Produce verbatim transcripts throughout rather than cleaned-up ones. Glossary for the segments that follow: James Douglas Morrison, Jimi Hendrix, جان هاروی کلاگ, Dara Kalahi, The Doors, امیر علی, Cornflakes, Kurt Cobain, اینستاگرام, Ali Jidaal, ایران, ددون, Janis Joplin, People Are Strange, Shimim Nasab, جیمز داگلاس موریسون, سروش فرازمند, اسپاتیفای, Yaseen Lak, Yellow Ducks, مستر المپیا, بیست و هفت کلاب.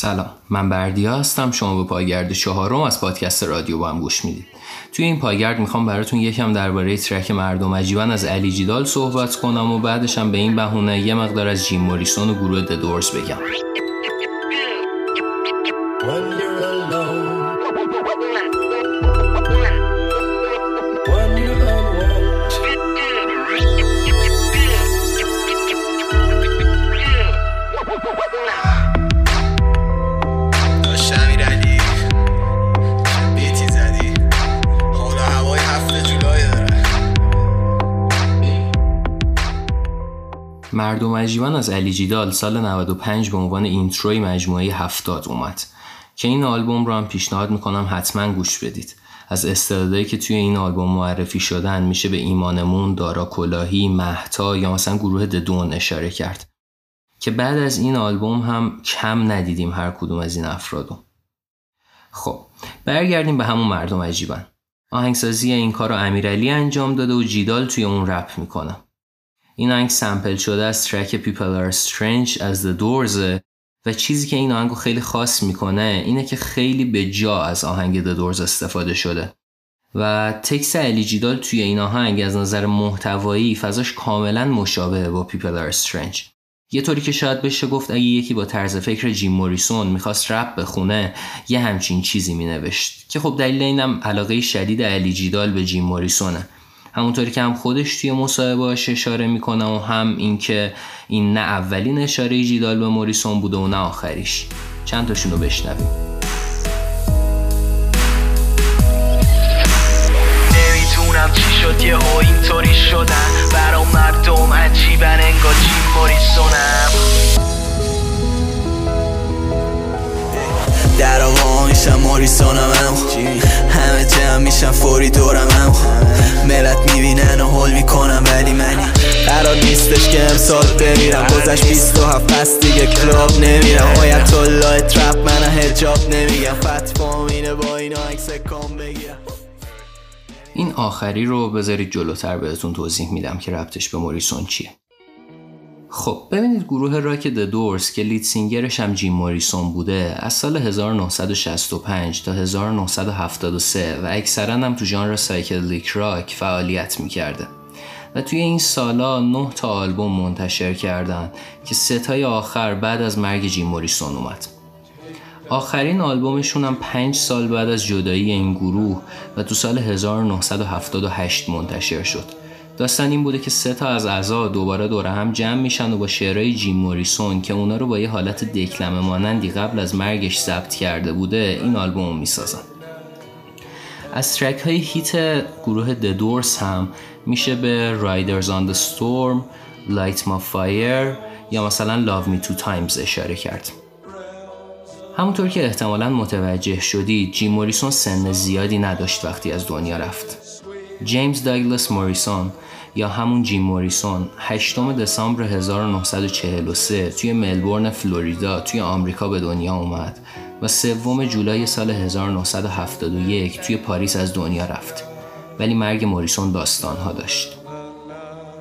سلام، من بردیا هستم. شما به پایگرد چهارم از پادکست رادیو با هم گوش میدید. توی این پایگرد میخوام براتون یکم درباره ترک مردم عجیبن از علی جیدال صحبت کنم و بعدش هم به این بهونه یه مقدار از جیم موریسون و گروه The Doors بگم. مردم عجیبن از علی جیدال سال نود و پنج به عنوان اینتروی مجموعه هفتاد اومد که این آلبوم رو هم پیشنهاد میکنم حتما گوش بدید. از استعدادایی که توی این آلبوم معرفی شدن میشه به ایمانمون، دارا کلاهی، مهتا یا مثلا گروه ددون اشاره کرد که بعد از این آلبوم هم کم ندیدیم هر کدوم از این افرادو. خب برگردیم به همون مردم عجیبن. آهنگسازی این کار رو امیر علی انجام داده و جیدال توی اون رپ میکنه. این آهنگ سمپل شده از ترک People Are Strange از The Doors و چیزی که این آهنگو خیلی خاص میکنه اینه که خیلی به جا از آهنگ The Doors استفاده شده و تکست علی جیدال توی این آهنگ از نظر محتوایی فضاش کاملا مشابه با People Are Strange، یه طوری که شاید بشه گفت اگه یکی با طرز فکر جیم موریسون میخواست رپ بخونه یه همچین چیزی مینوشت که خب دلیل اینم علاقه شدید علی جیدال به جیم موریسونه، همونطوری که هم خودش توی مصاحبه‌هاش اشاره میکنه و هم اینکه این نه اولین اشاره جیدال به موریسون بوده و نه آخریش. چند تاشون رو بشنویم. چی شد یه ها اینطوری شدن برا مردم عجیبن انگار جیم موریسونم در آقا میشم موریسونم همه جمع میشم فوری دورمم ملت میبینن و حل میکنم ولی منی قرار نیستش که امسال بمیرم گذشت بیست و هفت پس دیگه کلاب نمیرم آیت الله ترپ من هجاب نمیگم فتفام اینه با اینا عکس کام بگیرم. این آخری رو بذارید جلوتر بهتون توضیح میدم که ربطش به موریسون چیه. خب ببینید گروه راک The Doors که لید سینگرش هم جیم موریسون بوده از سال هزار و نهصد و شصت و پنج تا هزار و نهصد و هفتاد و سه و اکثراً هم تو ژانر سایکدلیک راک فعالیت میکرده و توی این سالا نه تا آلبوم منتشر کردن که سه تای آخر بعد از مرگ جیم موریسون اومد. آخرین آلبومشون هم پنج سال بعد از جدایی این گروه و تو سال هزار و نهصد و هفتاد و هشت منتشر شد. داستان این بوده که سه تا از اعضا دوباره دوره هم جمع میشن و با شعرهای جیم موریسون که اونا رو با یه حالت دکلمه مانندی قبل از مرگش ضبط کرده بوده این آلبوم میسازن. از ترک های هیت گروه The Doors هم میشه به Riders on the Storm، Light My Fire یا مثلا Love Me Two Times اشاره کرد. همونطور که احتمالاً متوجه شدید جیم موریسون سن زیادی نداشت وقتی از دنیا رفت. جیمز داگلاس موریسون یا همون جیم موریسون هشتم دسامبر هزار و نهصد و چهل و سه توی ملبورن فلوریدا توی آمریکا به دنیا اومد و سوم جولای سال هزار و نهصد و هفتاد و یک توی پاریس از دنیا رفت، ولی مرگ موریسون داستان‌ها داشت.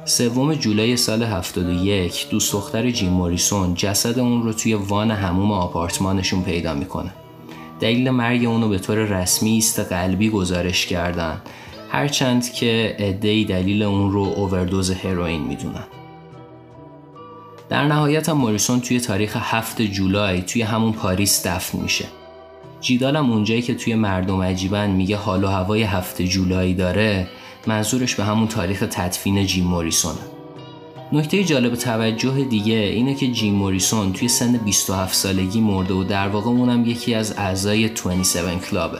سوم جولای سال هفتاد و یک دوست دختر جیم موریسون جسد اون رو توی وان حموم آپارتمانشون پیدا میکنه. دلیل مرگ اون رو به طور رسمی ایست قلبی گزارش کردن، هرچند که عده‌ای دلیل اون رو اووردوز هروئین میدونن. در نهایت هم موریسون توی تاریخ هفت جولای توی همون پاریس دفن میشه. جیدال هم اونجایی که توی مردم عجیبن میگه حال و هوای هفت جولایی داره، منظورش به همون تاریخ تدفین جیم موریسونه. نکته جالب توجه دیگه اینه که جیم موریسون توی سن بیست و هفت سالگی مرده و در واقع اونم یکی از اعضای بیست و هفت کلابه.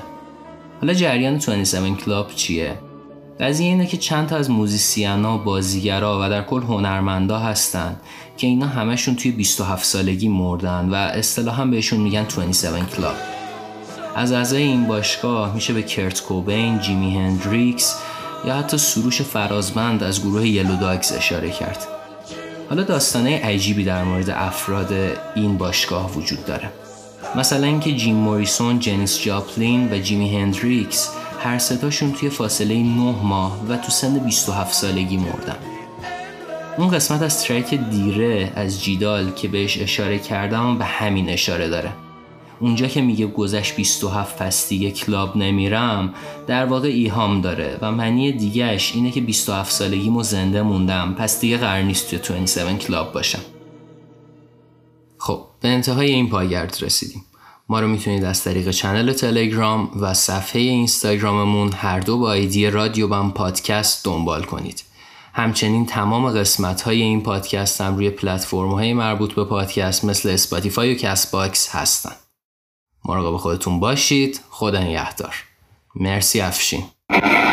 حالا جریان بیست و هفت کلاب چیه؟ قضیه اینه که چند تا از موزیسینا، بازیگرا و در کل هنرمندا هستن که اینا همشون توی بیست و هفت سالگی مردن و اصطلاحاً بهشون میگن بیست و هفت کلاب. از اعضای این باشگاه میشه به کرت کوبین، جیمی هندریکس یا حتی سروش فرازمند از گروه یلو داکس اشاره کرد. حالا داستانه عجیبی در مورد افراد این باشگاه وجود داره، مثلا اینکه جیم موریسون، جنیس جاپلین و جیمی هندریکس هر سه تاشون توی فاصله نه ماه و تو سن بیست و هفت سالگی مردن. اون قسمت از ترک دیره از جیدال که بهش اشاره کردم به همین اشاره داره اونجا که میگه گذشت بیست و هفت پس دیگه کلاب نمیرم، در واقع ایهام داره و معنی دیگهش اینه که بیست و هفت سالگیمو زنده موندم، پس دیگه قرار نیست توی بیست و هفت کلاب باشم. خب به انتهای این پایگرد رسیدیم. ما رو میتونید از طریق چنل تلگرام و صفحه اینستاگراممون هر دو با آیدی رادیو بم پادکست دنبال کنید. همچنین تمام قسمت های این پادکست هم روی پلتفرم های مربوط به پادکست مثل اسپاتیفای و کست باکس هستن. مراقب خودتون باشید. خدا نگهدار. مرسی افشین.